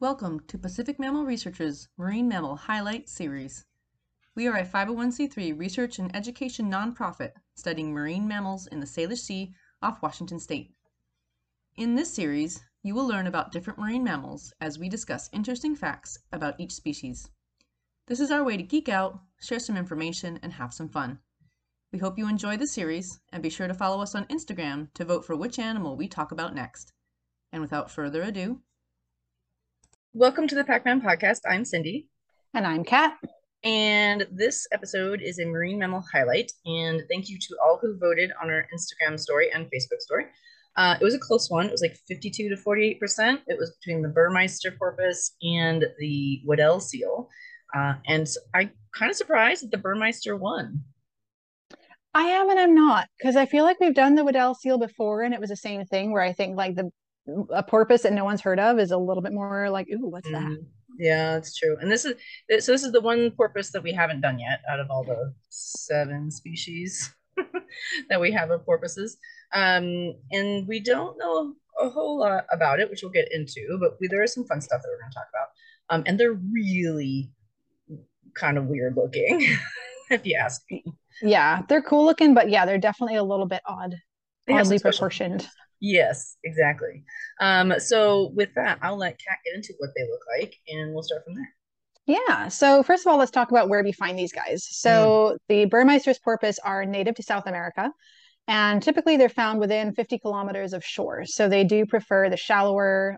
Welcome to Pacific Mammal Research's Marine Mammal Highlight Series. We are a 501c3 research and education nonprofit studying marine mammals in the Salish Sea off Washington State. In this series, you will learn about different marine mammals as we discuss interesting facts about each species. This is our way to geek out, share some information, and have some fun. We hope you enjoy the series, and be sure to follow us on Instagram to vote for which animal we talk about next. And without further ado, welcome to the Pac-Man Podcast. I'm Cindy. And I'm Kat. And this episode is a Marine Mammal Highlight. And thank you to all who voted on our Instagram story and Facebook story. It was a close one. It was like 52 to 48%. It was between the Burmeister porpoise and the Weddell seal. And I'm kind of surprised that the Burmeister won. I am and I'm not, because I feel like we've done the Weddell seal before, and it was the same thing where I think like a porpoise that no one's heard of is a little bit more like, ooh, what's that? Yeah, that's true. And this is the one porpoise that we haven't done yet out of all the 7 species that we have of porpoises. And we don't know a whole lot about it, which we'll get into, but there is some fun stuff that we're going to talk about. And they're really kind of weird looking, if you ask me. Yeah, they're cool looking, but yeah, they're definitely a little bit oddly proportioned. Yes, exactly. So with that, I'll let Kat get into what they look like, and we'll start from there. Yeah. So first of all, let's talk about where we find these guys. So the Burmeister's porpoise are native to South America, and typically they're found within 50 kilometers of shore. So they do prefer the shallower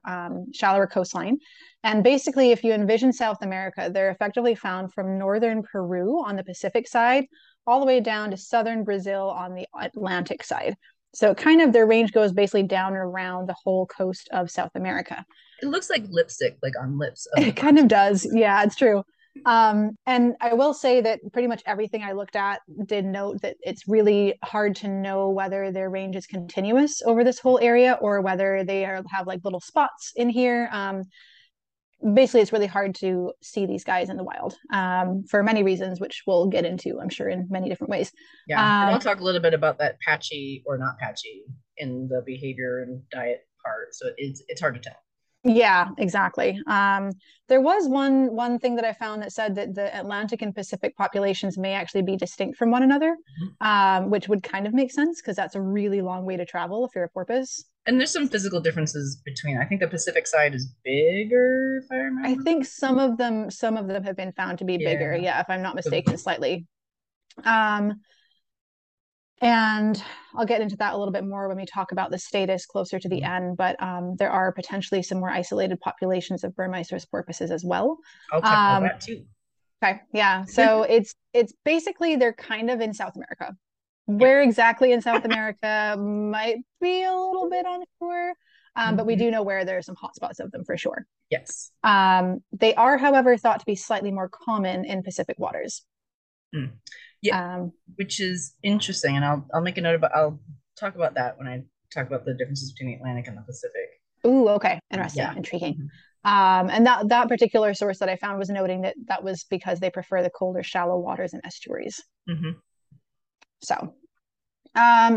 coastline. And basically, if you envision South America, they're effectively found from northern Peru on the Pacific side, all the way down to southern Brazil on the Atlantic side. So kind of their range goes basically down and around the whole coast of South America. It looks like lipstick, like on lips. It kind of does. Yeah, it's true. And I will say that pretty much everything I looked at did note that it's really hard to know whether their range is continuous over this whole area or whether they have like little spots in here. Basically, it's really hard to see these guys in the wild for many reasons, which we'll get into, I'm sure, in many different ways. Yeah, and I'll talk a little bit about that patchy or not patchy in the behavior and diet part. So it's hard to tell. Yeah, exactly. There was one thing that I found that said that the Atlantic and Pacific populations may actually be distinct from one another, which would kind of make sense because that's a really long way to travel if you're a porpoise. And there's some physical differences between. I think the Pacific side is bigger, if I remember. I think some of them have been found to be bigger. Yeah, if I'm not mistaken, slightly. And I'll get into that a little bit more when we talk about the status closer to the end, but there are potentially some more isolated populations of Burmeister's porpoises as well. I'll talk about that too. Okay, yeah. So it's basically they're kind of in South America. Where exactly in South America might be a little bit unsure, but we do know where there are some hotspots of them for sure. Yes. They are, however, thought to be slightly more common in Pacific waters. Mm. Yeah, which is interesting, and I'll make a note about. I'll talk about that when I talk about the differences between the Atlantic and the Pacific. Ooh, okay, interesting, yeah. Intriguing. And that particular source that I found was noting that was because they prefer the colder, shallow waters and estuaries. Mm-hmm.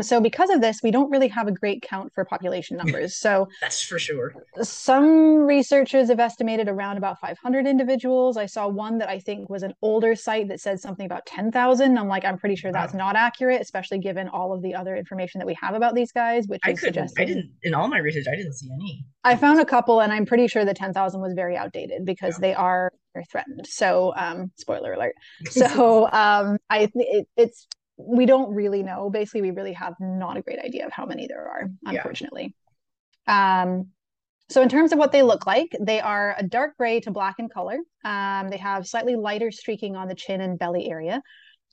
So because of this, we don't really have a great count for population numbers. So that's for sure. Some researchers have estimated around about 500 individuals. I saw one that I think was an older site that said something about 10,000. I'm like, I'm pretty sure that's not accurate, especially given all of the other information that we have about these guys, which in all my research, I didn't see any. I found a couple, and I'm pretty sure the 10,000 was very outdated because they are threatened. So spoiler alert. So we don't really know. Basically, we really have not a great idea of how many there are, unfortunately. Yeah. So in terms of what they look like, they are a dark gray to black in color. They have slightly lighter streaking on the chin and belly area.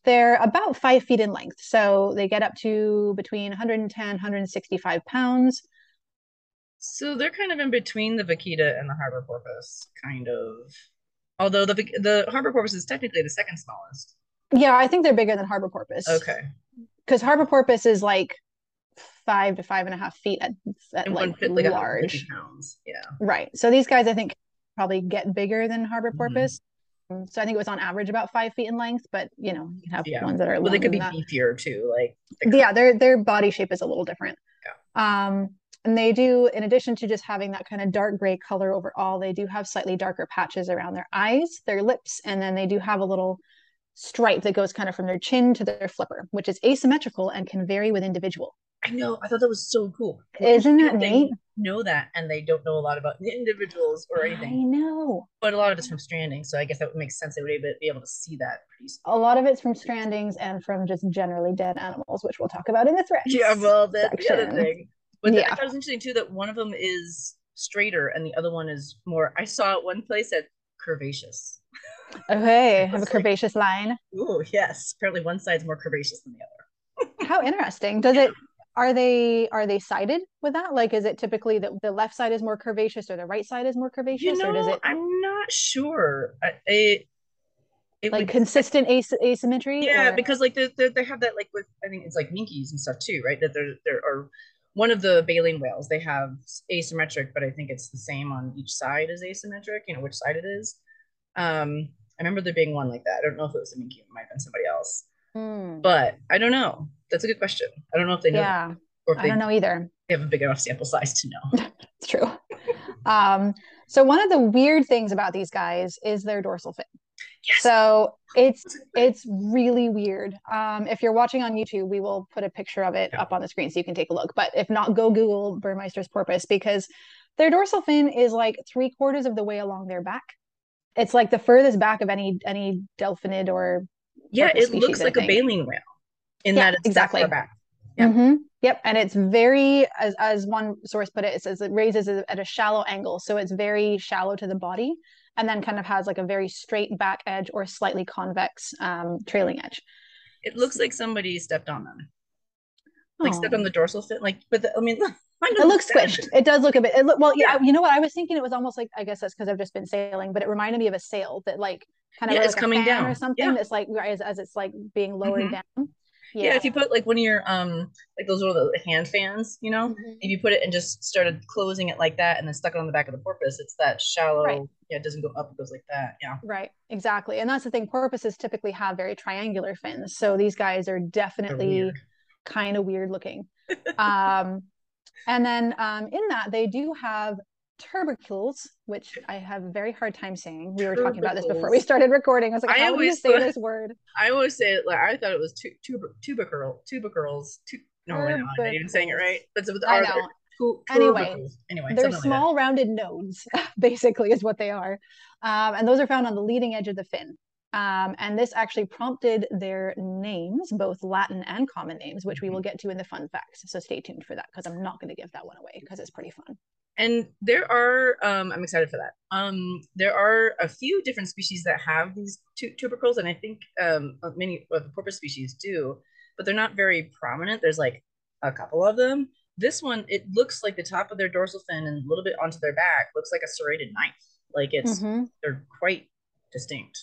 They're about 5 feet in length. So they get up to between 110, 165 pounds. So they're kind of in between the vaquita and the harbor porpoise, kind of. Although the harbor porpoise is technically the second smallest. Yeah, I think they're bigger than harbor porpoise. Okay. Because harbor porpoise is like 5 to 5.5 feet at like large. Pounds. Yeah. Right. So these guys, I think, probably get bigger than harbor porpoise. Mm-hmm. So I think it was on average about 5 feet in length, but you know, you have ones that are longer. Well, they could be beefier too. Like their body shape is a little different. Yeah. And they do, in addition to just having that kind of dark gray color overall, they do have slightly darker patches around their eyes, their lips, and then they do have a little stripe that goes kind of from their chin to their flipper, which is asymmetrical and can vary with individual. I know. I thought that was so cool. Isn't that neat? Know that, and they don't know a lot about individuals or anything. I know. But a lot of it's from stranding, so I guess that would make sense. They would be able to see that pretty soon. A lot of it's from strandings and from just generally dead animals, which we'll talk about in the threats. Yeah, well, that's the other thing. But yeah. I thought it was interesting, too, that one of them is straighter and the other one is more, I saw it one place that curvaceous. Okay, have a curvaceous line. Ooh, yes. Apparently one side's more curvaceous than the other. How interesting. Does it... Are they sided with that? Like, is it typically that the left side is more curvaceous or the right side is more curvaceous? You know, or does it? I'm not sure. It like would, consistent asymmetry. Yeah, or... because like they have that like with, I think it's like minkies and stuff too, right? That there are one of the baleen whales, they have asymmetric, but I think it's the same on each side as asymmetric. You know which side it is. I remember there being one like that. I don't know if it was a minky, it might have been somebody else. But I don't know. That's a good question. I don't know if they know. Yeah, or if they, I don't know either. They have a big enough sample size to know. It's true. So one of the weird things about these guys is their dorsal fin. Yes. So it's really weird. If you're watching on YouTube, we will put a picture of it up on the screen so you can take a look. But if not, go Google Burmeister's porpoise, because their dorsal fin is like 3/4 of the way along their back. It's like the furthest back of any delphinid or it species, looks like a baleen whale. In that it's exactly. Back. Yeah. Mm-hmm. Yep. And it's very, as one source put it, it says it raises at a shallow angle. So it's very shallow to the body and then kind of has like a very straight back edge or slightly convex trailing edge. It looks like somebody stepped on them. Like stepped on the dorsal fin. Like, but the, I mean, it looks squished. It does look a bit, well, yeah. You know what? I was thinking it was almost like, I guess that's because I've just been sailing, but it reminded me of a sail that like kind of like it's coming down or something. Yeah. It's like, as it's like being lowered down. Yeah. If you put like one of your like those little hand fans, you know, if you put it and just started closing it like that and then stuck it on the back of the porpoise, it's that shallow. Right. Yeah, it doesn't go up, it goes like that. Yeah. Right. Exactly. And that's the thing. Porpoises typically have very triangular fins. So these guys are definitely kind of weird looking. And then in that they do have tubercles, which I have a very hard time saying. We were talking about this before we started recording. I was like, how do you say this word? I always say it like I thought it was tubercles. No, I'm not even saying it right. That's what I know. Anyway, they're small like rounded nodes, basically, is what they are. And those are found on the leading edge of the fin. And this actually prompted their names, both Latin and common names, which we will get to in the fun facts. So stay tuned for that, because I'm not going to give that one away because it's pretty fun. And there are, I'm excited for that. There are a few different species that have these tubercles, and I think many of the porpoise species do, but they're not very prominent. There's like a couple of them. This one, it looks like the top of their dorsal fin and a little bit onto their back looks like a serrated knife. Like it's, they're quite distinct.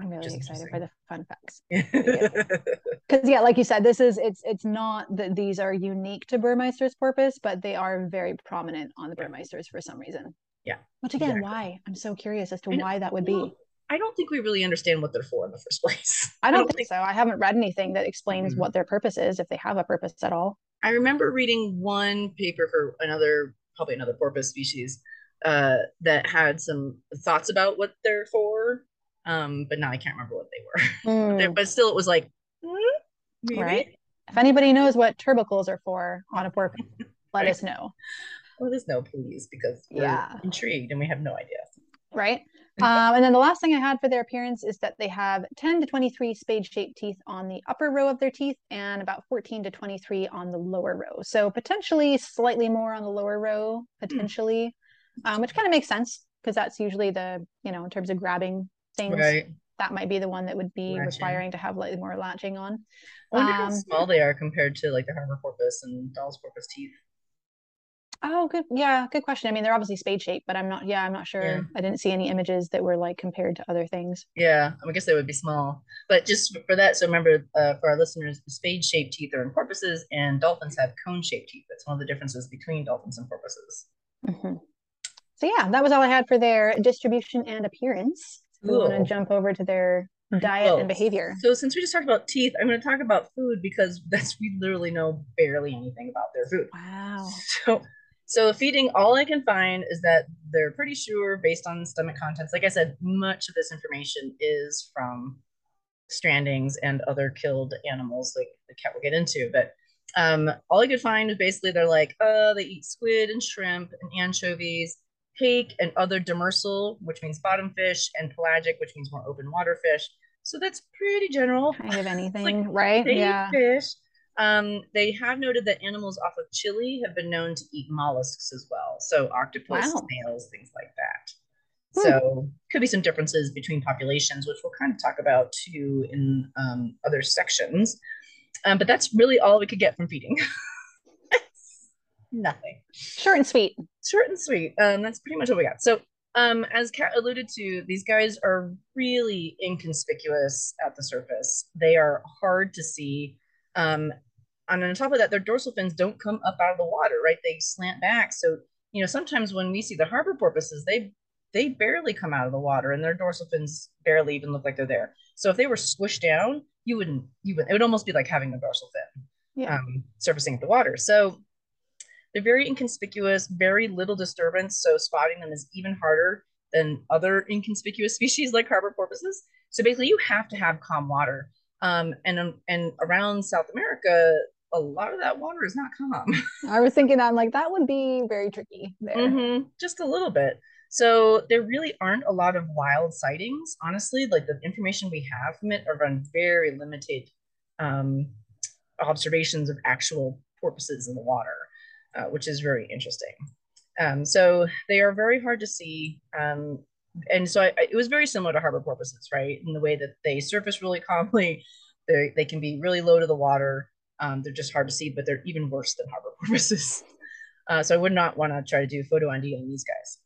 I'm really excited by the fun facts. Because yeah, like you said, this is it's not that these are unique to Burmeister's porpoise, but they are very prominent on the Burmeisters for some reason. Yeah. Which again, why? I'm so curious as to why that would be. I don't think we really understand what they're for in the first place. I don't think so. I haven't read anything that explains what their purpose is, if they have a purpose at all. I remember reading one paper for probably another porpoise species that had some thoughts about what they're for. But now I can't remember what they were. But still, it was like, maybe? Right? If anybody knows what tubercles are for on a porpoise, let us know. Let us know, please, because we're intrigued and we have no idea. Right? And then the last thing I had for their appearance is that they have 10 to 23 spade-shaped teeth on the upper row of their teeth and about 14 to 23 on the lower row. So potentially slightly more on the lower row, potentially, which kind of makes sense because that's usually the, you know, in terms of grabbing things, that might be the one that would be requiring to have like more latching on. I wonder how small they are compared to like the harbor porpoise and doll's porpoise teeth. Oh, good. Yeah, good question. I mean, they're obviously spade shaped, but I'm not sure. Yeah. I didn't see any images that were like compared to other things. Yeah, I guess they would be small. But just for that, so remember for our listeners, spade shaped teeth are in porpoises, and dolphins have cone shaped teeth. That's one of the differences between dolphins and porpoises. So yeah, that was all I had for their distribution and appearance. We want to jump over to their diet and behavior. So since we just talked about teeth, I'm going to talk about food because we literally know barely anything about their food. Wow. So So feeding, all I can find is that they're pretty sure based on stomach contents. Like I said, much of this information is from strandings and other killed animals like the cat will get into. But all I could find is basically they're like, oh, they eat squid and shrimp and anchovies, hake and other demersal, which means bottom fish, and pelagic, which means more open water fish. So that's pretty general. Kind of anything, like, right? Yeah. Fish. They have noted that animals off of Chile have been known to eat mollusks as well. So octopus, wow, snails, things like that. Hmm. So could be some differences between populations, which we'll kind of talk about too in other sections. But that's really all we could get from feeding. Nothing. Short and sweet. Short and sweet. That's pretty much what we got. So as Kat alluded to, these guys are really inconspicuous at the surface. They are hard to see. And on top of that, their dorsal fins don't come up out of the water, right? They slant back. So, you know, sometimes when we see the harbor porpoises, they barely come out of the water and their dorsal fins barely even look like they're there. So if they were squished down, it would almost be like having a dorsal fin, yeah, surfacing at the water. So they're very inconspicuous, very little disturbance. So spotting them is even harder than other inconspicuous species like harbor porpoises. So basically you have to have calm water. And around South America, a lot of that water is not calm. I was thinking I'm like, that would be very tricky there. Mm-hmm, just a little bit. So there really aren't a lot of wild sightings, honestly. Like the information we have from it are on very limited observations of actual porpoises in the water, which is very interesting. So they are very hard to see. And so it was very similar to harbor porpoises, right? In the way that they surface really calmly, they can be really low to the water. They're just hard to see, but they're even worse than harbor porpoises. So I would not want to try to do photo ID on these guys.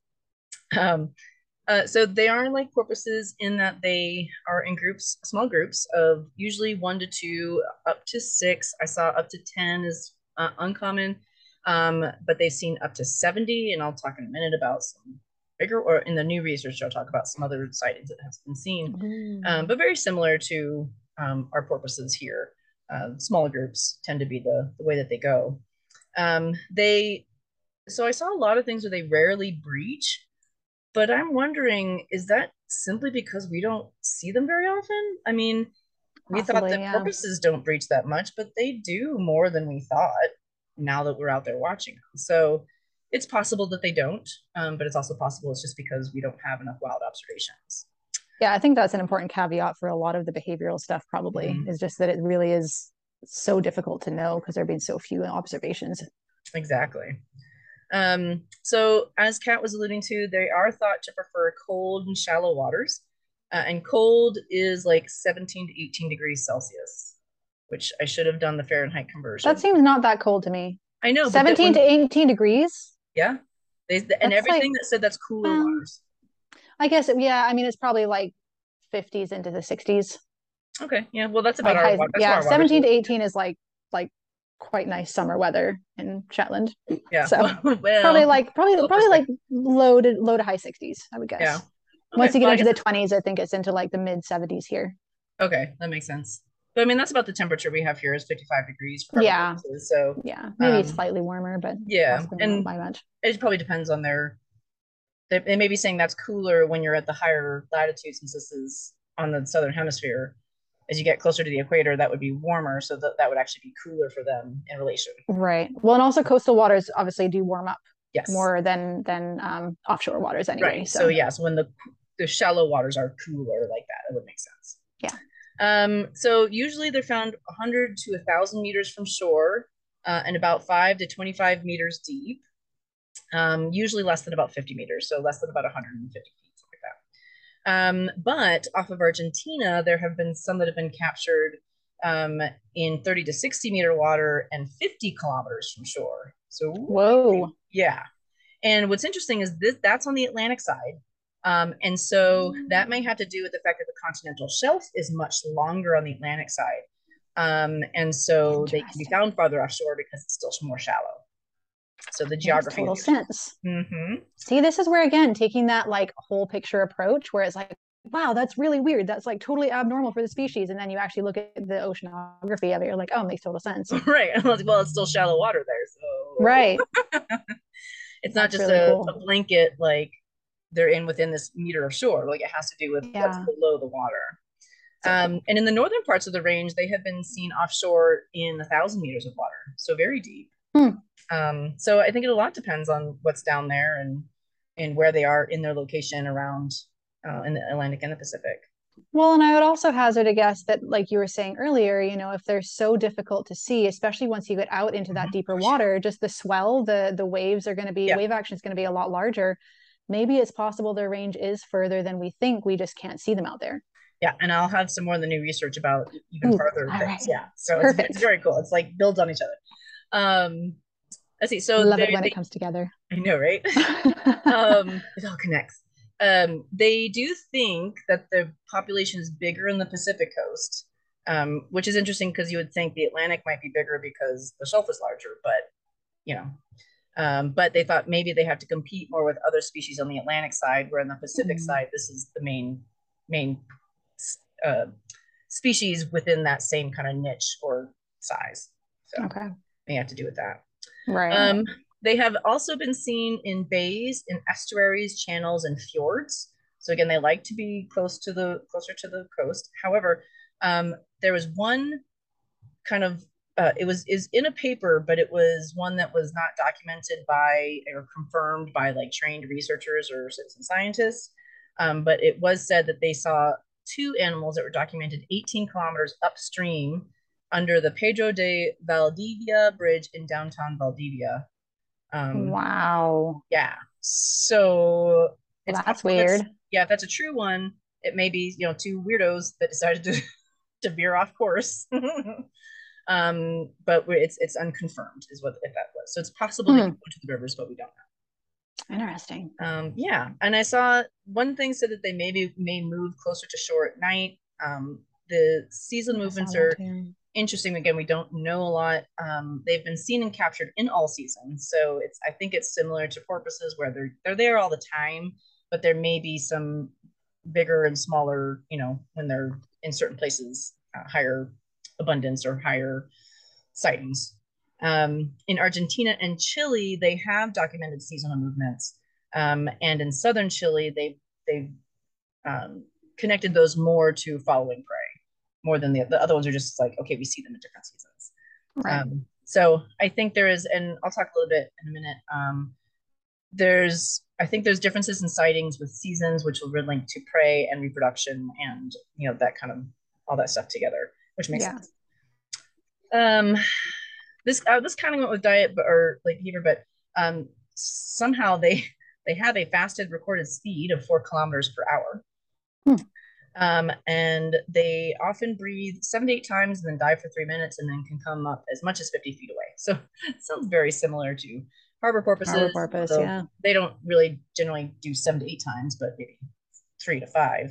So they are like porpoises in that they are in groups, small groups of usually 1 to 2, up to 6. I saw up to 10 is uncommon, but they've seen up to 70. And I'll talk in a minute about some bigger, or in the new research I'll talk about some other sightings that has been seen, but very similar to our porpoises here. Smaller groups tend to be the way that they go. So I saw a lot of things where they rarely breach, but I'm wondering, is that simply because we don't see them very often? I mean, we thought that, yeah, porpoises don't breach that much, but they do more than we thought now that we're out there watching them. So it's possible that they don't, but it's also possible it's just because we don't have enough wild observations. Yeah, I think that's an important caveat for a lot of the behavioral stuff probably, is just that it really is so difficult to know because there have been so few observations. Exactly. So as Kat was alluding to, they are thought to prefer cold and shallow waters. And cold is like 17 to 18 degrees Celsius, which I should have done the Fahrenheit conversion. That seems not that cold to me. I know. 17 to 18 degrees? Yeah. And everything that said that's cooler waters. I guess, yeah, I mean, it's probably like 50s into the 60s. Okay, yeah, well, that's about our water. Yeah, 17 to 18 is like quite nice summer weather in Shetland. Yeah. So probably like low to high 60s, I would guess. Yeah. Okay. Once you get into the 20s, I think it's into like the mid 70s here. Okay, that makes sense. But I mean, that's about the temperature we have here is 55 degrees. Yeah. So yeah, maybe slightly warmer, but yeah, and by much. It probably depends on their. They may be saying that's cooler when you're at the higher latitudes, since this is on the southern hemisphere. As you get closer to the equator, that would be warmer, so that would actually be cooler for them in relation. Right. Well, and also coastal waters obviously do warm up. Yes. More than offshore waters anyway. Right. So yes, when the shallow waters are cooler like that, it would make sense. Yeah. So usually they're found 100 to 1,000 meters from shore, and about 5 to 25 meters deep, usually less than about 50 meters, so less than about 150 feet, something like that. But off of Argentina, there have been some that have been captured in 30 to 60 meter water and 50 kilometers from shore. So whoa. Yeah. And what's interesting is that's on the Atlantic side. And so that may have to do with the fact that the continental shelf is much longer on the Atlantic side. And so they can be found farther offshore because it's still more shallow. So the geography makes total sense. Mm-hmm. See, this is where, again, taking that like whole picture approach where it's like, wow, that's really weird. That's like totally abnormal for the species. And then you actually look at the oceanography of it. You're like, oh, it makes total sense. Right. Well, it's still shallow water there. So. Right. It's not just really cool. A blanket, like they're in within this meter of shore. Like it has to do with what's below the water. And in the northern parts of the range, they have been seen offshore in 1,000 meters of water. So very deep. Hmm. So I think it a lot depends on what's down there and where they are in their location around in the Atlantic and the Pacific. Well, and I would also hazard a guess that, like you were saying earlier, you know, if they're so difficult to see, especially once you get out into that deeper water, just the swell, the waves are going to be, wave action is going to be a lot larger. Maybe it's possible their range is further than we think. We just can't see them out there. Yeah. And I'll have some more of the new research about even farther things. Right. Yeah. So it's very cool. It's like builds on each other. Let's see. So love it when it comes together. I know, right? It all connects. They do think that the population is bigger in the Pacific coast, which is interesting because you would think the Atlantic might be bigger because the shelf is larger, but you know, but they thought maybe they have to compete more with other species on the Atlantic side, where on the Pacific side, this is the main species within that same kind of niche or size. So may have to do with that. Right. They have also been seen in bays, in estuaries, channels, and fjords. So again, they like to be closer to the coast. However, there was one kind of, it was in a paper, but it was one that was not documented by or confirmed by like trained researchers or citizen scientists. But it was said that they saw two animals that were documented 18 kilometers upstream under the Pedro de Valdivia bridge in downtown Valdivia. Wow. Yeah. So it's that's weird. If that's a true one, it may be, you know, two weirdos that decided to veer off course. But it's unconfirmed is what if that was. So it's possible they could go to the rivers, but we don't know. Interesting. Yeah. And I saw one thing said that they may move closer to shore at night. The seasonal movements are interesting. Again, we don't know a lot. They've been seen and captured in all seasons. So I think it's similar to porpoises where they're there all the time, but there may be some bigger and smaller, you know, when they're in certain places, higher abundance or higher sightings. In Argentina and Chile, they have documented seasonal movements. And in southern Chile, they've connected those more to following prey. More than the other ones are just like, okay, we see them at different seasons. Right. So I think there is, and I'll talk a little bit in a minute. I think there's differences in sightings with seasons, which will relate to prey and reproduction and, you know, that kind of, all that stuff together, which makes sense. This kind of went with diet or like behavior, but somehow they have a fasted recorded speed of 4 kilometers per hour. And they often breathe 7 to 8 times and then dive for 3 minutes and then can come up as much as 50 feet away. So it sounds very similar to harbor porpoises. Harbor porpoise, yeah. They don't really generally do 7 to 8 times, but maybe 3 to 5.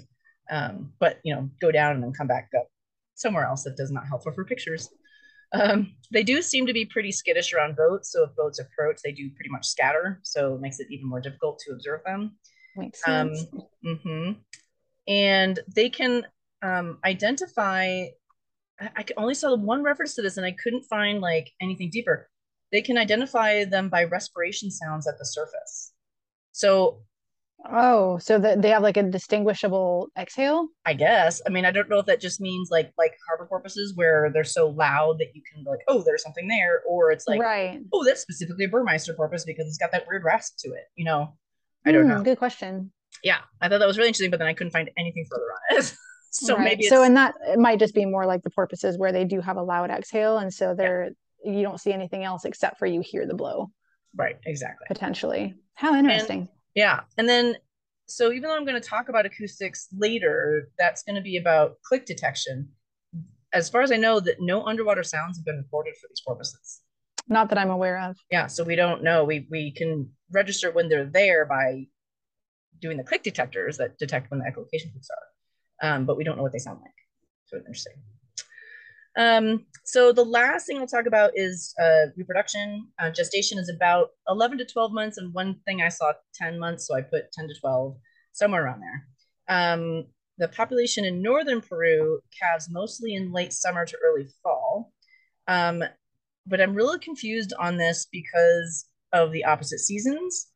But, you know, go down and then come back up somewhere else that does not help for pictures. They do seem to be pretty skittish around boats. So if boats approach, they do pretty much scatter. So it makes it even more difficult to observe them. Makes sense. And they can identify, I only saw one reference to this and I couldn't find like anything deeper. They can identify them by respiration sounds at the surface. So they have like a distinguishable exhale? I guess. I mean, I don't know if that just means like harbor porpoises where they're so loud that you can be like, oh, there's something there. Or it's like, oh, that's specifically a Burmeister porpoise because it's got that weird rasp to it. You know, I don't know. Good question. Yeah, I thought that was really interesting, but then I couldn't find anything further on it. It might just be more like the porpoises where they do have a loud exhale, and so they're you don't see anything else except for you hear the blow. Right, exactly. Potentially. How interesting. And then, so even though I'm going to talk about acoustics later, that's going to be about click detection. As far as I know, that no underwater sounds have been recorded for these porpoises. Not that I'm aware of. Yeah, so we don't know. We can register when they're there by doing the click detectors that detect when the echolocation clicks are, but we don't know what they sound like. So it's interesting. So the last thing I'll talk about is reproduction. Gestation is about 11 to 12 months, and one thing I saw 10 months, so I put 10 to 12, somewhere around there. The population in northern Peru calves mostly in late summer to early fall, but I'm really confused on this because of the opposite seasons.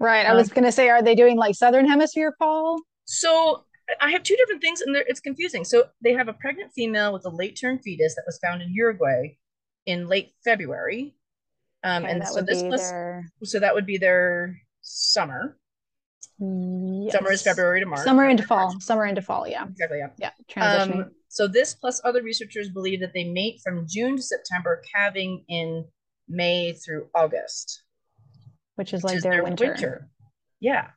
Right. I was going to say, are they doing like Southern Hemisphere fall? So I have two different things, and it's confusing. So they have a pregnant female with a late-term fetus that was found in Uruguay in late February. And so this plus, so that would be their summer. Yes. Summer is February to March. Summer into fall. Summer into fall. Yeah. Exactly. Yeah. Transitioning. So this plus other researchers believe that they mate from June to September, calving in May through August, which is like their winter. Yeah.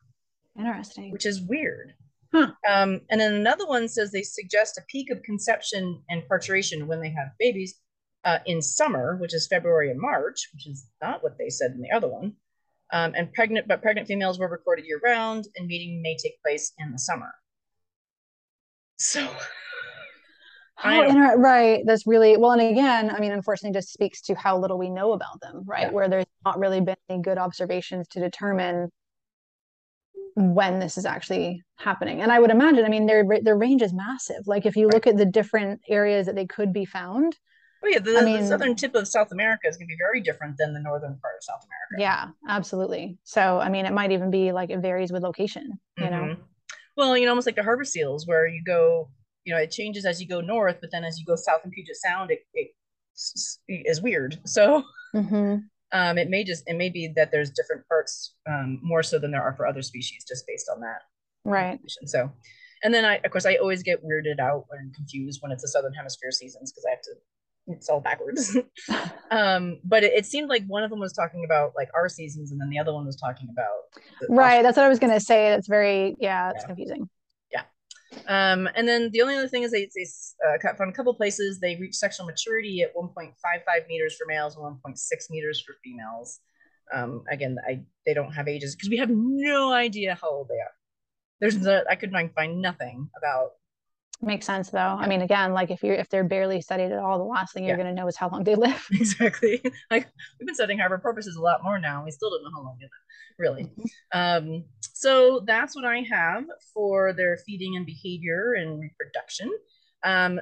Interesting. Which is weird. Huh. And then another one says they suggest a peak of conception and parturition when they have babies in summer, which is February and March, which is not what they said in the other one. And pregnant females were recorded year round, and mating may take place in the summer. So. Right. That's really, well, and again, I mean, unfortunately, just speaks to how little we know about them, right? Yeah. Where there's not really been any good observations to determine when this is actually happening. And I would imagine, I mean, their range is massive. Like if you look at the different areas that they could be found. Oh yeah, the southern tip of South America is going to be very different than the northern part of South America. Yeah, absolutely. So, I mean, it might even be like it varies with location, you know? Well, you know, almost like the harbor seals where you go, you know, it changes as you go north, but then as you go south in Puget Sound, it is weird. So it may be that there's different parts more so than there are for other species, just based on that. Right. So, and then of course I always get weirded out and confused when it's the Southern Hemisphere seasons, because I have to, it's all backwards. But it seemed like one of them was talking about like our seasons, and then the other one was talking about. Right. That's what I was going to say. That's very, it's confusing. And then the only other thing is they found a couple places they reached sexual maturity at 1.55 meters for males and 1.6 meters for females. Again, they don't have ages because we have no idea how old they are. I could find nothing about. Makes sense though. Yeah. I mean, again, like if they're barely studied at all, the last thing you're going to know is how long they live. Exactly. Like we've been studying harbor porpoises a lot more now. We still don't know how long they live, really. So that's what I have for their feeding and behavior and reproduction.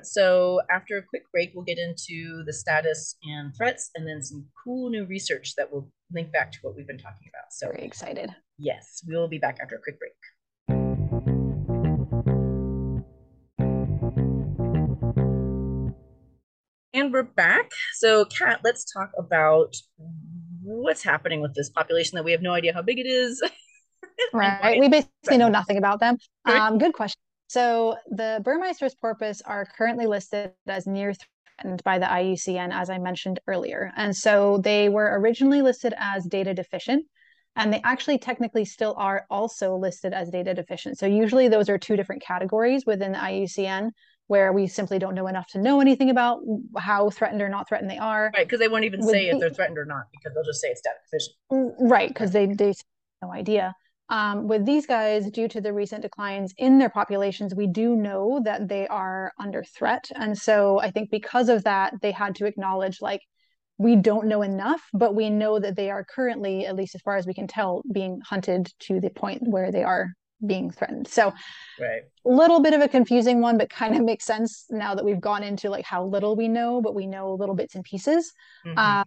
So after a quick break, we'll get into the status and threats, and then some cool new research that will link back to what we've been talking about. So very excited. Yes, we will be back after a quick break. And we're back. So Kat, let's talk about what's happening with this population that we have no idea how big it is. Right. We basically know nothing about them. Good question. So the Burmeister's porpoise are currently listed as near threatened by the IUCN, as I mentioned earlier. And so they were originally listed as data deficient, and they actually technically still are also listed as data deficient. So usually those are two different categories within the IUCN, where we simply don't know enough to know anything about how threatened or not threatened they are. Right, because they won't even say if they're threatened or not, because they'll just say it's data deficient. Right, because they have no idea. With these guys, due to the recent declines in their populations, we do know that they are under threat. And so I think because of that, they had to acknowledge, like, we don't know enough, but we know that they are currently, at least as far as we can tell, being hunted to the point where they are being threatened. So a little bit of a confusing one, but kind of makes sense now that we've gone into like how little we know, but we know little bits and pieces. So I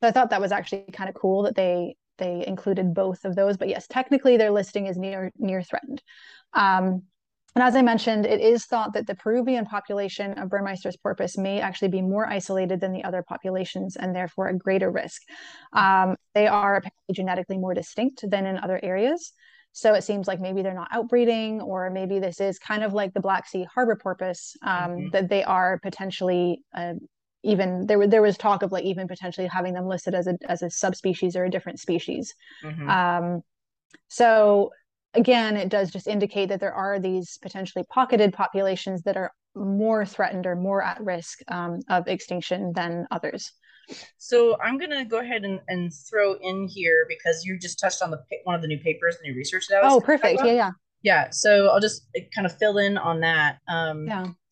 thought that was actually kind of cool that they included both of those. But yes, technically their listing is near threatened. And as I mentioned, it is thought that the Peruvian population of Burmeister's porpoise may actually be more isolated than the other populations, and therefore a greater risk. They are apparently genetically more distinct than in other areas. So it seems like maybe they're not outbreeding, or maybe this is kind of like the Black Sea harbor porpoise, that they are potentially even there was talk of like even potentially having them listed as a subspecies or a different species. So again, it does just indicate that there are these potentially pocketed populations that are more threatened or more at risk of extinction than others. So I'm going to go ahead and throw in here, because you just touched on one of the new papers, the new research that I was talking about. Oh, perfect. Yeah. So I'll just kind of fill in on that.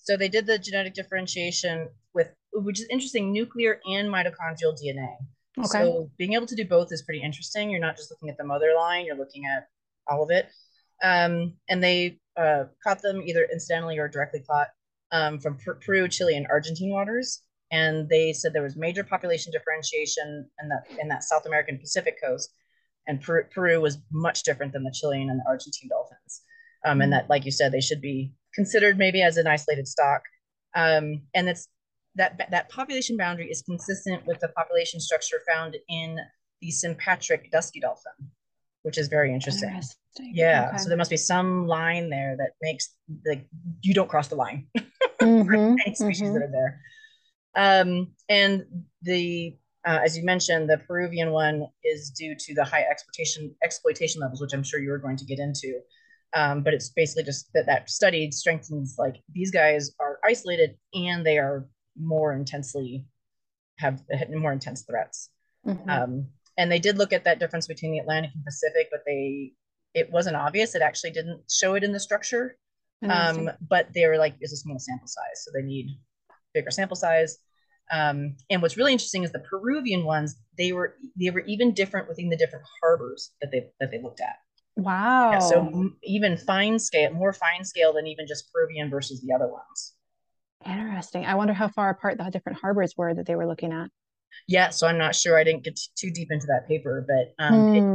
So they did the genetic differentiation with, which is interesting, nuclear and mitochondrial DNA. Okay. So being able to do both is pretty interesting. You're not just looking at the mother line, you're looking at all of it. And they caught them either incidentally or directly caught from Peru, Chile, and Argentine waters. And they said there was major population differentiation in that South American Pacific coast, And Peru was much different than the Chilean and the Argentine dolphins. And that, like you said, they should be considered maybe as an isolated stock. And that's, that population boundary is consistent with the population structure found in the sympatric dusky dolphin, which is very interesting. Yeah, okay. So there must be some line there that makes, like, you don't cross the line for any species that are there. And the, as you mentioned, the Peruvian one is due to the high exploitation levels, which I'm sure you were going to get into. But it's basically just that that study strengthens, like, these guys are isolated and they are more intensely, have more intense threats. And they did look at that difference between the Atlantic and Pacific, but it wasn't obvious. It actually didn't show it in the structure. But they were like, it's a small sample size, so they need bigger sample size. And what's really interesting is the Peruvian ones, they were even different within the different harbors that they looked at. Wow. Yeah, so even fine scale, more fine scale than even just Peruvian versus the other ones. Interesting. I wonder how far apart the different harbors were that they were looking at. Yeah, so I'm not sure. I didn't get too deep into that paper, but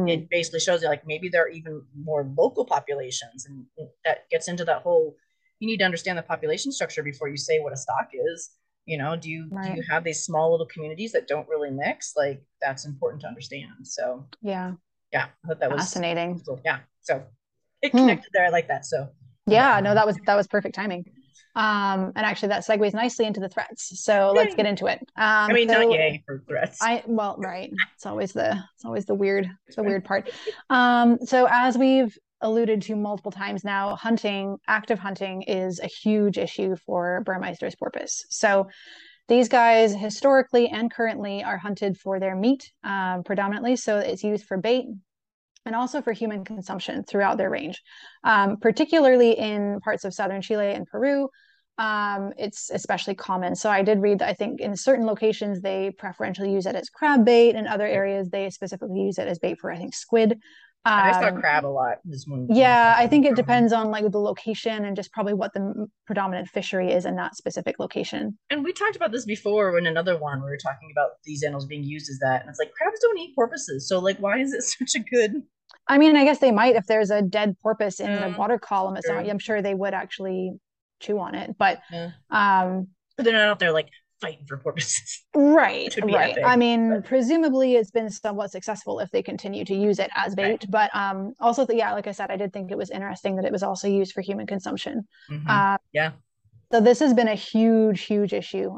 it basically shows that, like, maybe there are even more local populations, and that gets into that whole, you need to understand the population structure before you say what a stock is. You know, do you have these small little communities that don't really mix? Like, that's important to understand. So yeah, I thought that was fascinating. Yeah, so it connected there. I like that. So yeah, no, that was perfect timing. And actually that segues nicely into the threats. So let's get into it. I mean, not yay for threats. Well, right. It's always the weird, weird part. So as we've alluded to multiple times now, active hunting is a huge issue for Burmeister's porpoise. So these guys historically and currently are hunted for their meat, predominantly. So it's used for bait, and also for human consumption throughout their range, particularly in parts of southern Chile and Peru. It's especially common. So I did read that I think in certain locations they preferentially use it as crab bait, and other areas they specifically use it as bait for, I think, squid. I saw crab a lot. Yeah, I think it depends on, like, the location and just probably what the predominant fishery is in that specific location. And we talked about this before in another one where we were talking about these animals being used as that. And it's like, crabs don't eat porpoises. So, like, why is it such a good... I mean, I guess they might if there's a dead porpoise in the water column. Sure. I'm sure they would actually chew on it. But, but they're not out there, like, fighting for porpoises. Right. Epic, but presumably it's been somewhat successful if they continue to use it as bait. Right. But also, like I said, I did think it was interesting that it was also used for human consumption. So this has been a huge, huge issue.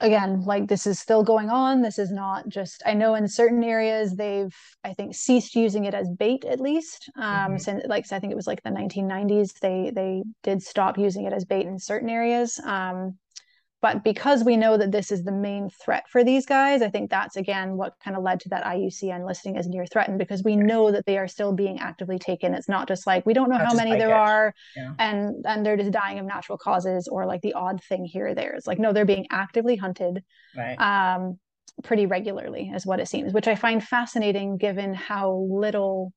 Again, like, this is still going on. This is not just, I know in certain areas they've, I think, ceased using it as bait, at least. Since, like, so I think it was like the 1990s, they did stop using it as bait in certain areas. But because we know that this is the main threat for these guys, I think that's, again, what kind of led to that IUCN listing as near threatened, because we know that they are still being actively taken. It's not just like, we don't know how many there are and they're just dying of natural causes or, like, the odd thing here or there. It's like, no, they're being actively hunted pretty regularly is what it seems, which I find fascinating given how little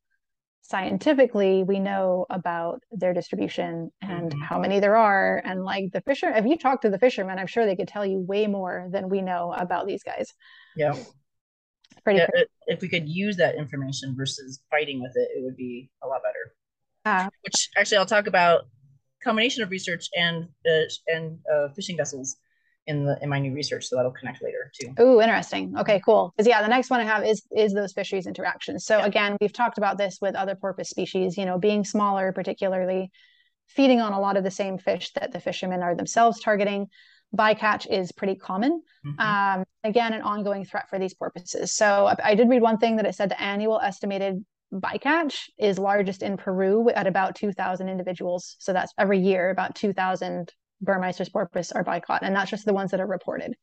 scientifically we know about their distribution and how many there are. And, like, if you talk to the fishermen, I'm sure they could tell you way more than we know about these guys. If we could use that information versus fighting with it, it would be a lot better. Which actually I'll talk about combination of research and fishing vessels in my new research, so that'll connect later too. Oh, interesting. Okay, cool. Because the next one I have is those fisheries interactions. So again, we've talked about this with other porpoise species, being smaller, particularly feeding on a lot of the same fish that the fishermen are themselves targeting. Bycatch is pretty common. Again, an ongoing threat for these porpoises. So I did read one thing that it said the annual estimated bycatch is largest in Peru at about 2,000 individuals. So that's every year, about 2,000 Burmeister's porpoise are bycaught, and that's just the ones that are reported.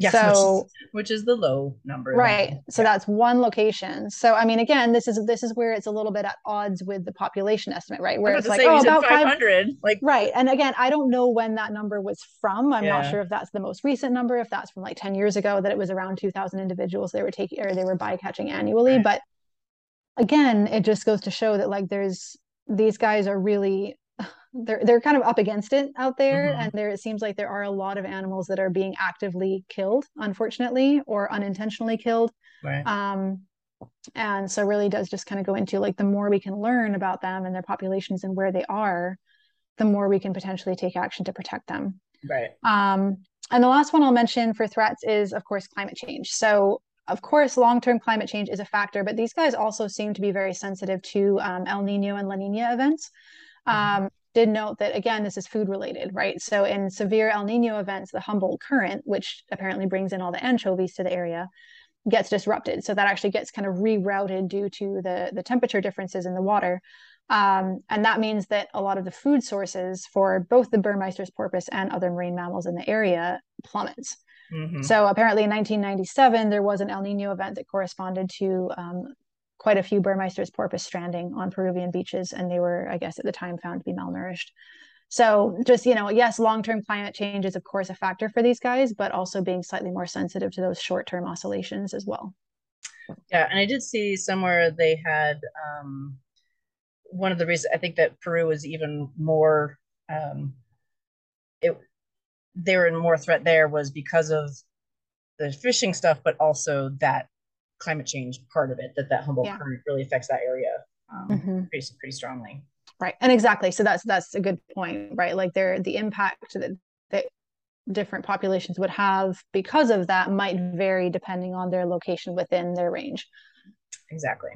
So which is the low number, right? So that's one location. So I mean, again, this is where it's a little bit at odds with the population estimate, right? Where it's like, about 500, like, right? And again, I don't know when that number was from. I'm not sure if that's the most recent number, if that's from like 10 years ago, that it was around 2,000 individuals they were bycatching annually. But again, it just goes to show that, like, these guys are really they're kind of up against it out there. Mm-hmm. And there, it seems like there are a lot of animals that are being actively killed, unfortunately, or unintentionally killed. Right. And so really does just kind of go into, like, the more we can learn about them and their populations and where they are, the more we can potentially take action to protect them. Right. And the last one I'll mention for threats is, of course, climate change. So, of course, long-term climate change is a factor, but these guys also seem to be very sensitive to El Nino and La Nina events. Did note that, again, this is food related, right? So in severe El Nino events, the Humboldt current, which apparently brings in all the anchovies to the area, gets disrupted. So that actually gets kind of rerouted due to the temperature differences in the water. And that means that a lot of the food sources for both the Burmeister's porpoise and other marine mammals in the area plummets. Mm-hmm. So apparently in 1997, there was an El Nino event that corresponded to quite a few Burmeister's porpoise stranding on Peruvian beaches. And they were, I guess, at the time found to be malnourished. So just, you know, yes, long-term climate change is, of course, a factor for these guys, but also being slightly more sensitive to those short-term oscillations as well. Yeah, and I did see somewhere they had one of the reasons I think that Peru was even more, they were in more threat there was because of the fishing stuff, but also that climate change part of it, that Humboldt current really affects that area pretty strongly. Right. And exactly. So that's a good point, right? Like the impact that different populations would have because of that might vary depending on their location within their range. Exactly.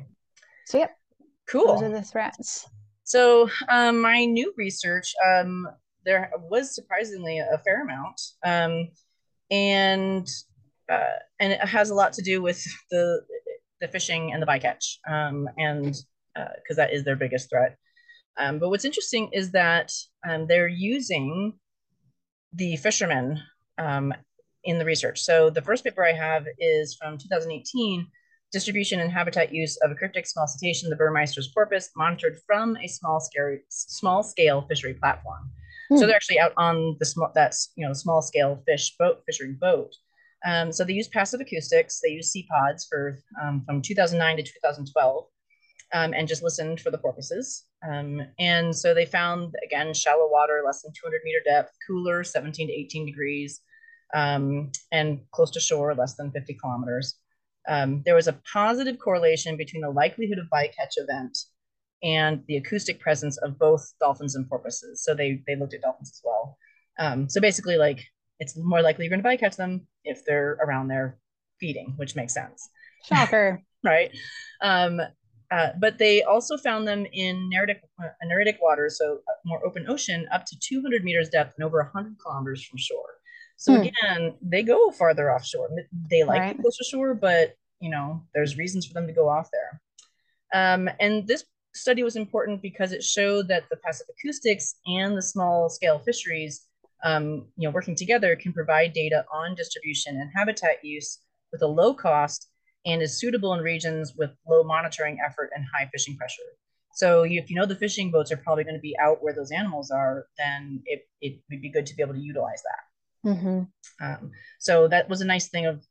So, yep. Cool. Those are the threats. So my new research, there was surprisingly a fair amount, and it has a lot to do with the fishing and the bycatch, because that is their biggest threat. But what's interesting is that they're using the fishermen in the research. So the first paper I have is from 2018, Distribution and Habitat Use of a Cryptic Small Cetacean, the Burmeister's porpoise, monitored from a small-scale fishery platform. Mm. So they're actually out on small-scale fishing boat. So they use passive acoustics. They use sea pods for from 2009 to 2012. And just listened for the porpoises. And so they found, again, shallow water, less than 200-meter depth, cooler, 17 to 18 degrees, and close to shore, less than 50 kilometers. There was a positive correlation between the likelihood of bycatch event and the acoustic presence of both dolphins and porpoises. So they looked at dolphins as well. So basically, like, it's more likely you're going to bycatch them if they're around there feeding, which makes sense. Shocker. Right. But they also found them in neritic water, so more open ocean, up to 200 meters depth and over 100 kilometers from shore. So again, they go farther offshore. They like right. closer shore, but there's reasons for them to go off there. And this study was important because it showed that the passive acoustics and the small-scale fisheries, working together, can provide data on distribution and habitat use with a low cost, and is suitable in regions with low monitoring effort and high fishing pressure. So if the fishing boats are probably going to be out where those animals are, then it would be good to be able to utilize that. Mm-hmm. So that was a nice thing of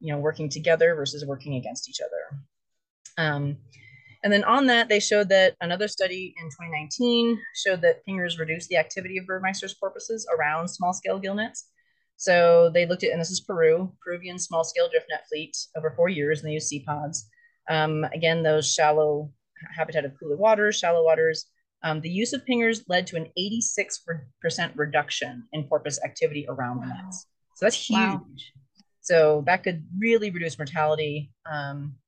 working together versus working against each other. And then on that, they showed that another study in 2019 showed that pingers reduced the activity of Burmeister's porpoises around small-scale gill nets. So they looked at, and this is Peru, Peruvian small-scale drift net fleet over 4 years, and they used sea pods. Again, those shallow habitat of cooler waters, shallow waters. The use of pingers led to an 86% reduction in porpoise activity around the nets. So that's huge. Wow. So that could really reduce mortality. And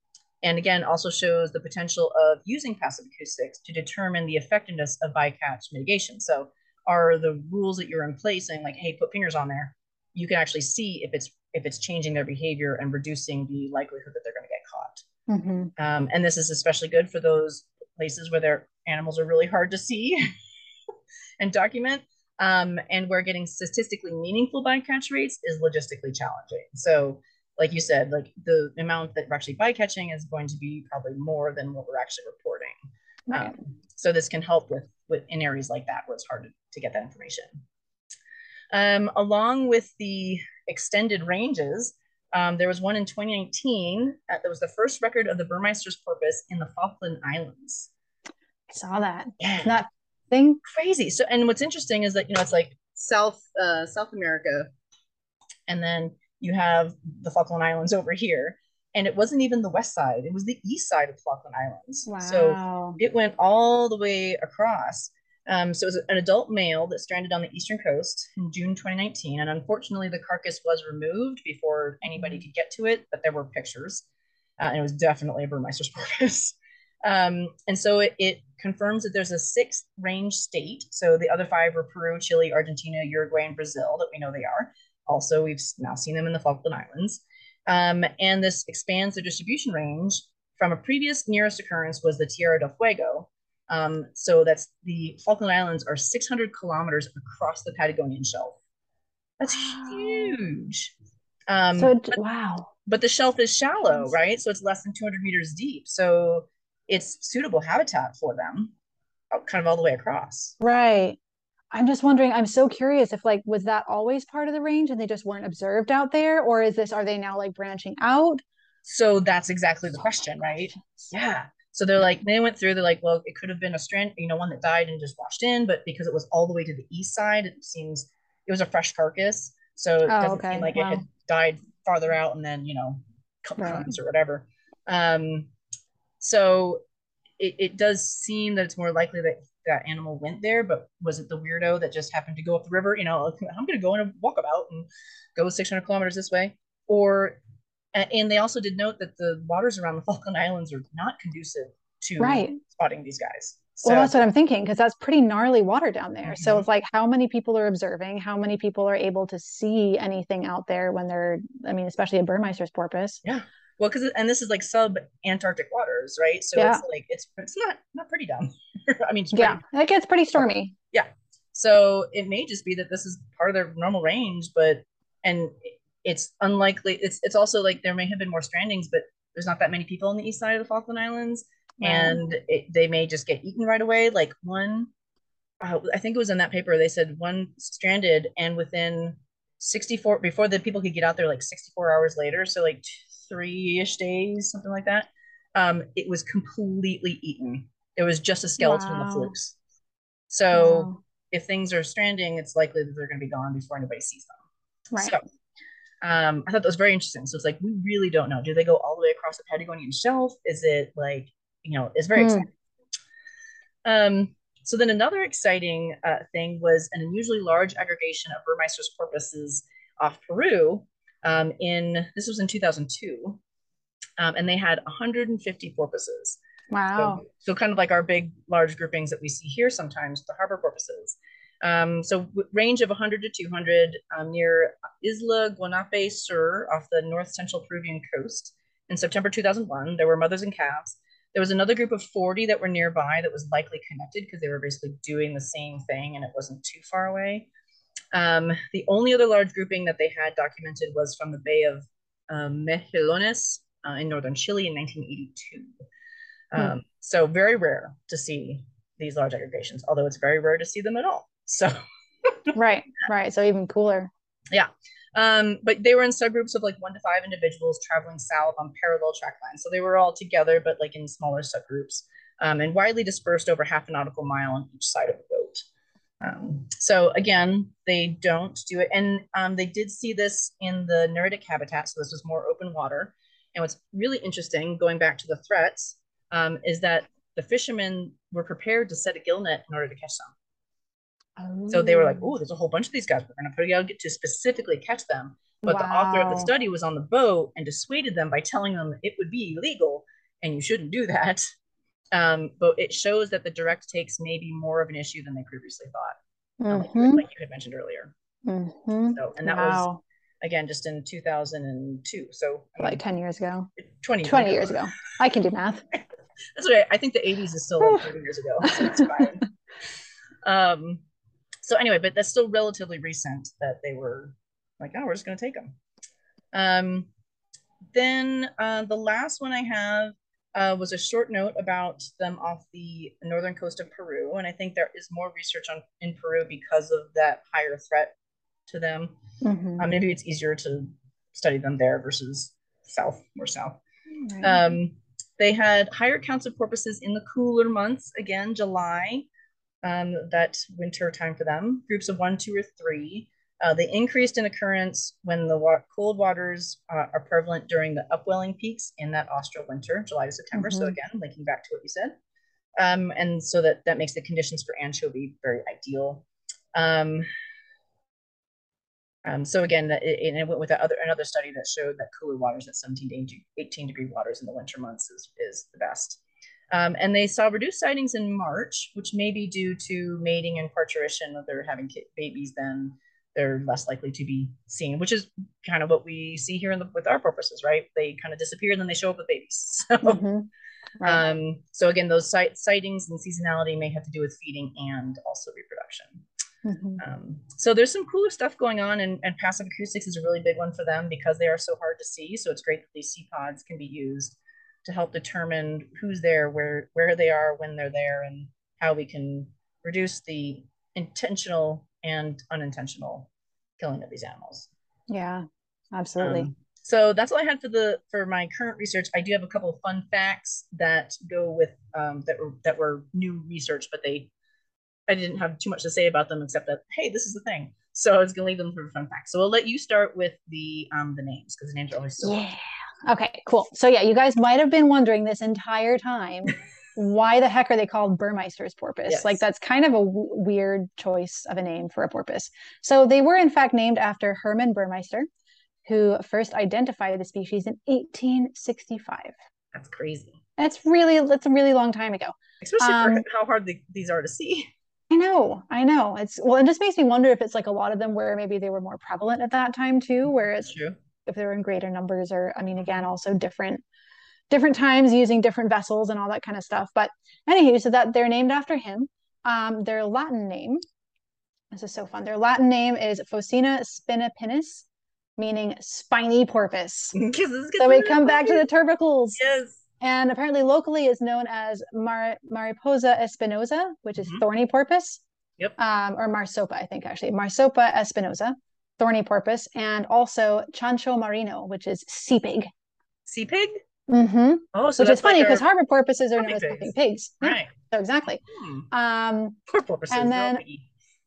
again, also shows the potential of using passive acoustics to determine the effectiveness of bycatch mitigation. So are the rules that you're in place saying, like, hey, put pingers on there? You can actually see if it's changing their behavior and reducing the likelihood that they're going to get caught. Mm-hmm. And this is especially good for those places where their animals are really hard to see and document, and where getting statistically meaningful bycatch rates is logistically challenging. So, like you said, like, the amount that we're actually bycatching is going to be probably more than what we're actually reporting. Right. So this can help with in areas like that where it's hard to get that information. Along with the extended ranges, there was one in 2019 that was the first record of the Burmeister's porpoise in the Falkland Islands. I saw that. Yeah. Not Then crazy. So, and what's interesting is that, you know, it's like South America, and then you have the Falkland Islands over here. And it wasn't even the west side. It was the east side of the Falkland Islands. Wow. So it went all the way across. So it was an adult male that stranded on the eastern coast in June 2019. And unfortunately, the carcass was removed before anybody could get to it. But there were pictures. And it was definitely a Burmeister's porpoise. And so it confirms that there's a sixth range state. So the other five were Peru, Chile, Argentina, Uruguay, and Brazil that we know they are. Also, we've now seen them in the Falkland Islands. And this expands the distribution range from a previous nearest occurrence was the Tierra del Fuego. So that's the Falkland Islands are 600 kilometers across the Patagonian shelf. That's huge. But the shelf is shallow, right? So it's less than 200 meters deep. So it's suitable habitat for them, kind of all the way across. Right. I'm just wondering, I'm so curious if like, was that always part of the range and they just weren't observed out there? Or is this, are they now like branching out? So that's exactly the question, right? Yeah. So they're like, they went through, they're like, well, it could have been a strand, you know, one that died and just washed in, but because it was all the way to the east side, it seems it was a fresh carcass. So it doesn't seem like it had died farther out and then, you know, comes or whatever. So it does seem that it's more likely that that animal went there, but was it the weirdo that just happened to go up the river? You know, I'm going to go in a walkabout and go 600 kilometers this way. Or, and they also did note that the waters around the Falkland Islands are not conducive to spotting these guys. So, well, that's what I'm thinking, because that's pretty gnarly water down there. Mm-hmm. So it's like, how many people are observing? How many people are able to see anything out there when they're, I mean, especially a Burmeister's porpoise? Yeah. Well, and this is like sub-Antarctic waters, right? So it's like, it's not pretty down. I mean, it gets pretty stormy. Yeah. So it may just be that this is part of their normal range, but, and it's unlikely. It's also like there may have been more strandings, but there's not that many people on the east side of the Falkland Islands. And they may just get eaten right away. Like one, I think it was in that paper, they said one stranded and within 64, before the people could get out there, like 64 hours later. So like 3-ish days, something like that. It was completely eaten. It was just a skeleton in the flukes. So if things are stranding, it's likely that they're going to be gone before anybody sees them. Right. So I thought that was very interesting. So it's like, we really don't know. Do they go all the way across the Patagonian shelf? Is it like, you know, it's very exciting. So then another exciting thing was an unusually large aggregation of Burmeister's porpoises off Peru. This was in 2002. And they had 150 porpoises. Wow. So kind of like our big, large groupings that we see here sometimes, the harbor porpoises. So range of 100 to 200 near Isla Guañape Sur off the north central Peruvian coast. In September 2001, there were mothers and calves. There was another group of 40 that were nearby that was likely connected because they were basically doing the same thing and it wasn't too far away. The only other large grouping that they had documented was from the Bay of Mejillones in northern Chile in 1982. So very rare to see these large aggregations, although it's very rare to see them at all. So right. So even cooler. Yeah. But they were in subgroups of like 1 to 5 individuals traveling south on parallel track lines. So they were all together, but like in smaller subgroups and widely dispersed over half a nautical mile on each side of the boat. So again, they don't do it. And they did see this in the neritic habitat. So this was more open water. And what's really interesting, going back to the threats, is that the fishermen were prepared to set a gill net in order to catch them. So they were like, oh, there's a whole bunch of these guys. We're going to put it out to specifically catch them. But the author of the study was on the boat and dissuaded them by telling them it would be illegal and you shouldn't do that. But it shows that the direct takes may be more of an issue than they previously thought, like you had mentioned earlier. So, and that was, again, just in 2002. So I mean, like 10 years ago, 20 years ago. I can do math. That's right. I think the 80s is still like 30 years ago. So it's fine. So anyway, but that's still relatively recent that they were like, oh, we're just going to take them. Then the last one I have was a short note about them off the northern coast of Peru. And I think there is more research in Peru because of that higher threat to them. Maybe it's easier to study them there versus more south. Right. They had higher counts of porpoises in the cooler months, again, July. That's winter time for them, groups of 1, 2, or 3. They increased in occurrence when the cold waters are prevalent during the upwelling peaks in that austral winter, July to September. Mm-hmm. So again, linking back to what you said. And so that makes the conditions for anchovy very ideal. So again, it went with another study that showed that cooler waters at 17 to 18 degree waters in the winter months is the best. And they saw reduced sightings in March, which may be due to mating and parturition. If they're having babies, then they're less likely to be seen, which is kind of what we see here with our porpoises, right? They kind of disappear and then they show up with babies. So, mm-hmm. Right. So again, those sightings and seasonality may have to do with feeding and also reproduction. Mm-hmm. So there's some cooler stuff going on, and passive acoustics is a really big one for them because they are so hard to see. So it's great that these sea pods can be used to help determine who's there, where they are, when they're there, and how we can reduce the intentional and unintentional killing of these animals. Yeah, absolutely. So that's all I had for my current research. I do have a couple of fun facts that go with that were new research, but I didn't have too much to say about them except that, hey, this is the thing. So I was gonna leave them for fun facts. So I'll let you start with the names, because the names are always so fun. Okay, cool. So yeah, you guys might have been wondering this entire time, why the heck are they called Burmeister's porpoise? Yes. Like, that's kind of a weird choice of a name for a porpoise. So they were in fact named after Hermann Burmeister, who first identified the species in 1865. That's crazy. That's a really long time ago. Especially for how hard these are to see. I know. It just makes me wonder if it's like a lot of them where maybe they were more prevalent at that time too, where it's true. If they were in greater numbers, or I mean, again, also different times using different vessels and all that kind of stuff. But anywho, so that they're named after him. Their Latin name, this is so fun. Their Latin name is Phocoena spinipinnis, meaning spiny porpoise. So we come back to the tubercles. Yes. And apparently locally is known as Mariposa espinosa, which is mm-hmm. thorny porpoise. Yep. Or Marsopa, I think, actually. Marsopa espinosa, thorny porpoise, and also chancho marino, which is sea pig. Sea pig? Mm-hmm. Oh, so which is funny because harbor porpoises are known as puffing pigs. Yeah, right. So exactly. Hmm. Poor porpoises. And then,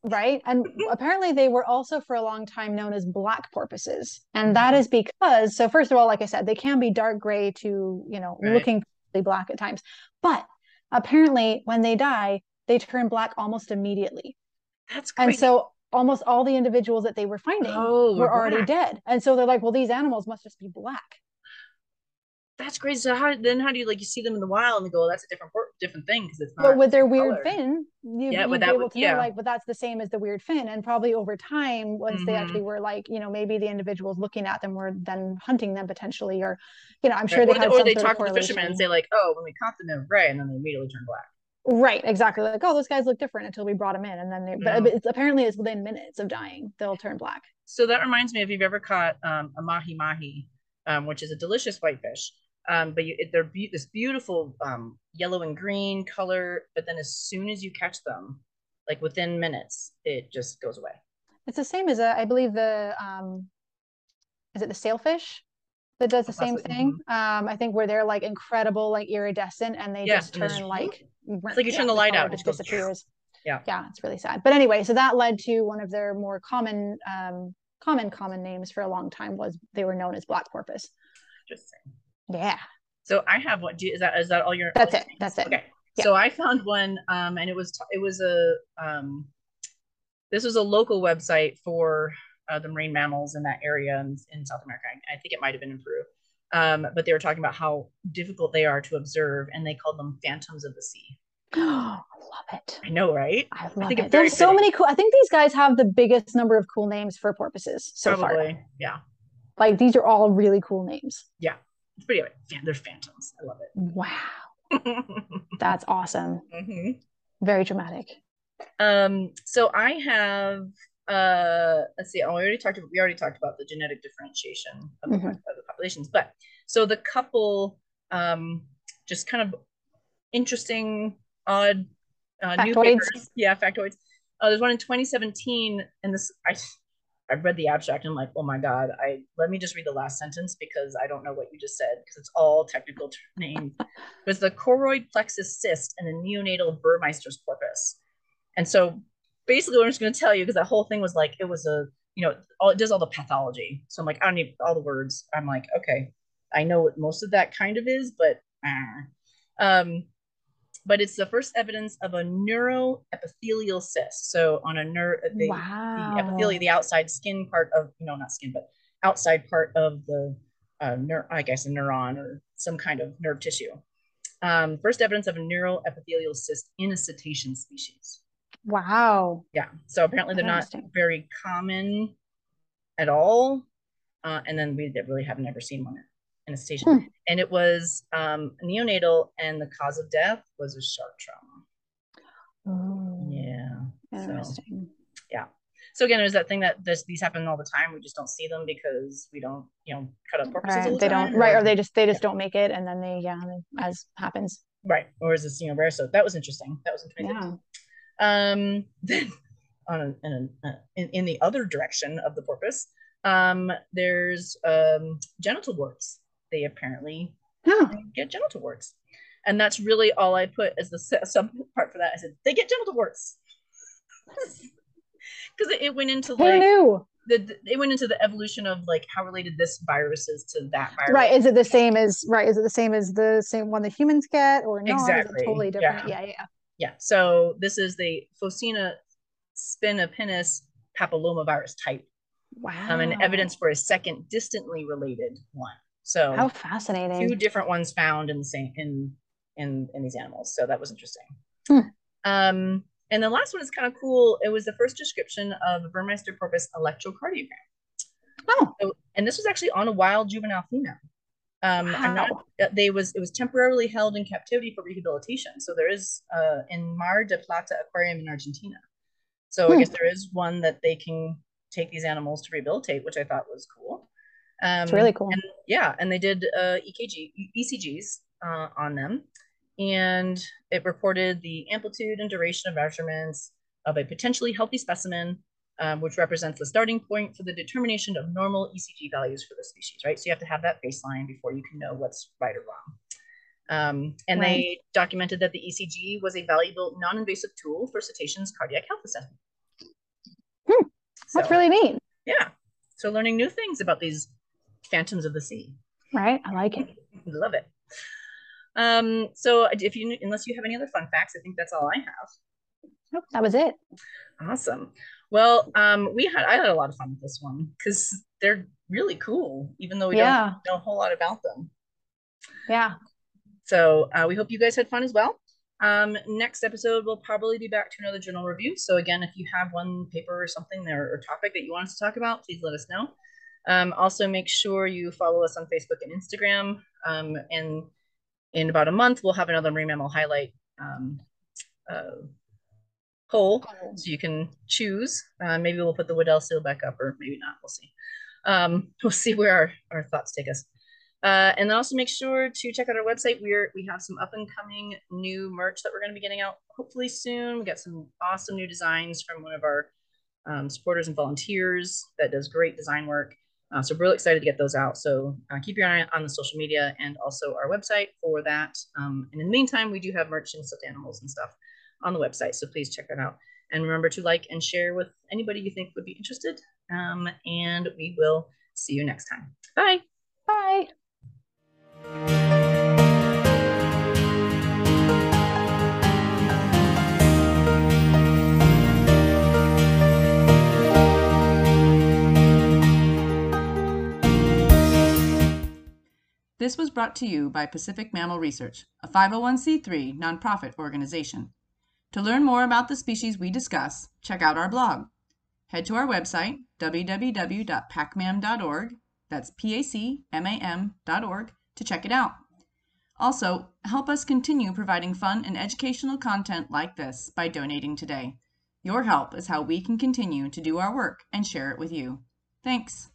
right. And apparently they were also for a long time known as black porpoises. And that is because, so first of all, like I said, they can be dark gray to, looking black at times. But apparently when they die, they turn black almost immediately. That's crazy. And so almost all the individuals that they were finding were already dead. And so they're like, well, these animals must just be black. That's crazy. So how do you you see them in the wild and go, that's a different thing because it's not. But with their weird fin, you'd be able to know, but that's the same as the weird fin. And probably over time, once mm-hmm. they actually were maybe the individuals looking at them were then hunting them potentially, or I'm sure they had some sort of correlation. Or they talk to the fishermen and say when we caught them, they were gray, and then they immediately turned black. Right, exactly. Like, those guys look different until we brought them in, and then but apparently it's within minutes of dying they'll turn black. So that reminds me, if you've ever caught a mahi-mahi, which is a delicious whitefish. They're this beautiful yellow and green color, but then as soon as you catch them, within minutes, it just goes away. It's the same as I believe the is it the sailfish that does the same thing? Mm-hmm. I think where they're incredible, iridescent, and they just turn it's like you turn the light out, it just disappears. Yeah, it's really sad. But anyway, so that led to one of their more common names for a long time was they were known as black porpoise. Interesting. Yeah. So I have one. Is that all your? That's it. That's it. Okay. Yeah. So I found one, and it was this was a local website for the marine mammals in that area in South America. I think it might have been in Peru, but they were talking about how difficult they are to observe, and they called them phantoms of the sea. Oh, I love it. I know, right? I love it. There's so many cool. I think these guys have the biggest number of cool names for porpoises so far. Probably. Yeah. These are all really cool names. Yeah. It's pretty good. They're phantoms. I love it. Wow. That's awesome. Mm-hmm. Very dramatic. So I have, let's see. We already talked about the genetic differentiation of mm-hmm. of the populations, but so the couple, just kind of interesting, odd, newspapers. Yeah. Factoids. There's one in 2017, and this, I read the abstract and I'm like, oh my God, let me just read the last sentence because I don't know what you just said because it's all technical names. It was the choroid plexus cyst and the neonatal Burmeister's porpoise. And so basically what I'm just going to tell you, because that whole thing was like, it was a, you know, all, it does all the pathology. So I'm like, I don't need all the words. I'm like, okay, I know what most of that kind of is, but it's the first evidence of a neuroepithelial cyst. So on a nerve, the epithelium, the outside skin part of, no, not skin, but outside part of the nerve, I guess a neuron or some kind of nerve tissue. First evidence of a neuroepithelial cyst in a cetacean species. Wow. Yeah. So apparently they're not very common at all. And then we really have never seen one in a cetacean. And it was neonatal, and the cause of death was a shark trauma. Oh. Yeah. Interesting. So, yeah. So again, there's that thing that these happen all the time. We just don't see them because we don't, you know, cut up porpoises all the time. Right. Or they just don't make it. And then they, as happens. Right. Or is this, rare? So that was interesting. That was in 2013. Then in the other direction of the porpoise, there's genital warts. They apparently get genital warts, and that's really all I put as the sub part for that. I said they get genital warts because it went into it went into the evolution of like how related this virus is to that virus. Right? Is it the same as the same one that humans get, or no? Exactly. Is it totally different? Yeah. So this is the Phocoena spinipinnis papillomavirus type. Wow. And evidence for a second distantly related one. So how fascinating. Two different ones found in the same in these animals. So that was interesting. And the last one is kind of cool. It was the first description of a Burmeister porpoise electrocardiogram. Oh. So, and this was actually on a wild juvenile female. It was temporarily held in captivity for rehabilitation. So there is in Mar de Plata aquarium in Argentina. So I guess there is one that they can take these animals to rehabilitate, which I thought was cool. It's really cool. And they did ECGs on them, and it reported the amplitude and duration of measurements of a potentially healthy specimen, which represents the starting point for the determination of normal ECG values for the species, right? So you have to have that baseline before you can know what's right or wrong. They documented that the ECG was a valuable non-invasive tool for cetaceans' cardiac health assessment. That's really neat. Yeah. So learning new things about these phantoms of the sea. Right. I like it. Love it. So unless you have any other fun facts, I think that's all I have. Nope, that was it. Awesome. Well, I had a lot of fun with this one because they're really cool, even though we don't know a whole lot about them. Yeah. So we hope you guys had fun as well. Next episode, we'll probably be back to another journal review. So again, if you have one paper or something there or topic that you want us to talk about, please let us know. Also, make sure you follow us on Facebook and Instagram. And in about a month, we'll have another Marine Mammal Highlight poll, so you can choose. Maybe we'll put the Waddell seal back up, or maybe not. We'll see. We'll see where our thoughts take us. And then also make sure to check out our website. We have some up and coming new merch that we're going to be getting out hopefully soon. We got some awesome new designs from one of our supporters and volunteers that does great design work. So we're really excited to get those out. So keep your eye on the social media and also our website for that. And in the meantime, we do have merch and stuffed animals and stuff on the website, so please check that out, and remember to like and share with anybody you think would be interested, and we will see you next time. Bye. This was brought to you by Pacific Mammal Research, a 501c3 nonprofit organization. To learn more about the species we discuss, check out our blog. Head to our website, www.pacmam.org, that's PACMAM.org, to check it out. Also, help us continue providing fun and educational content like this by donating today. Your help is how we can continue to do our work and share it with you. Thanks.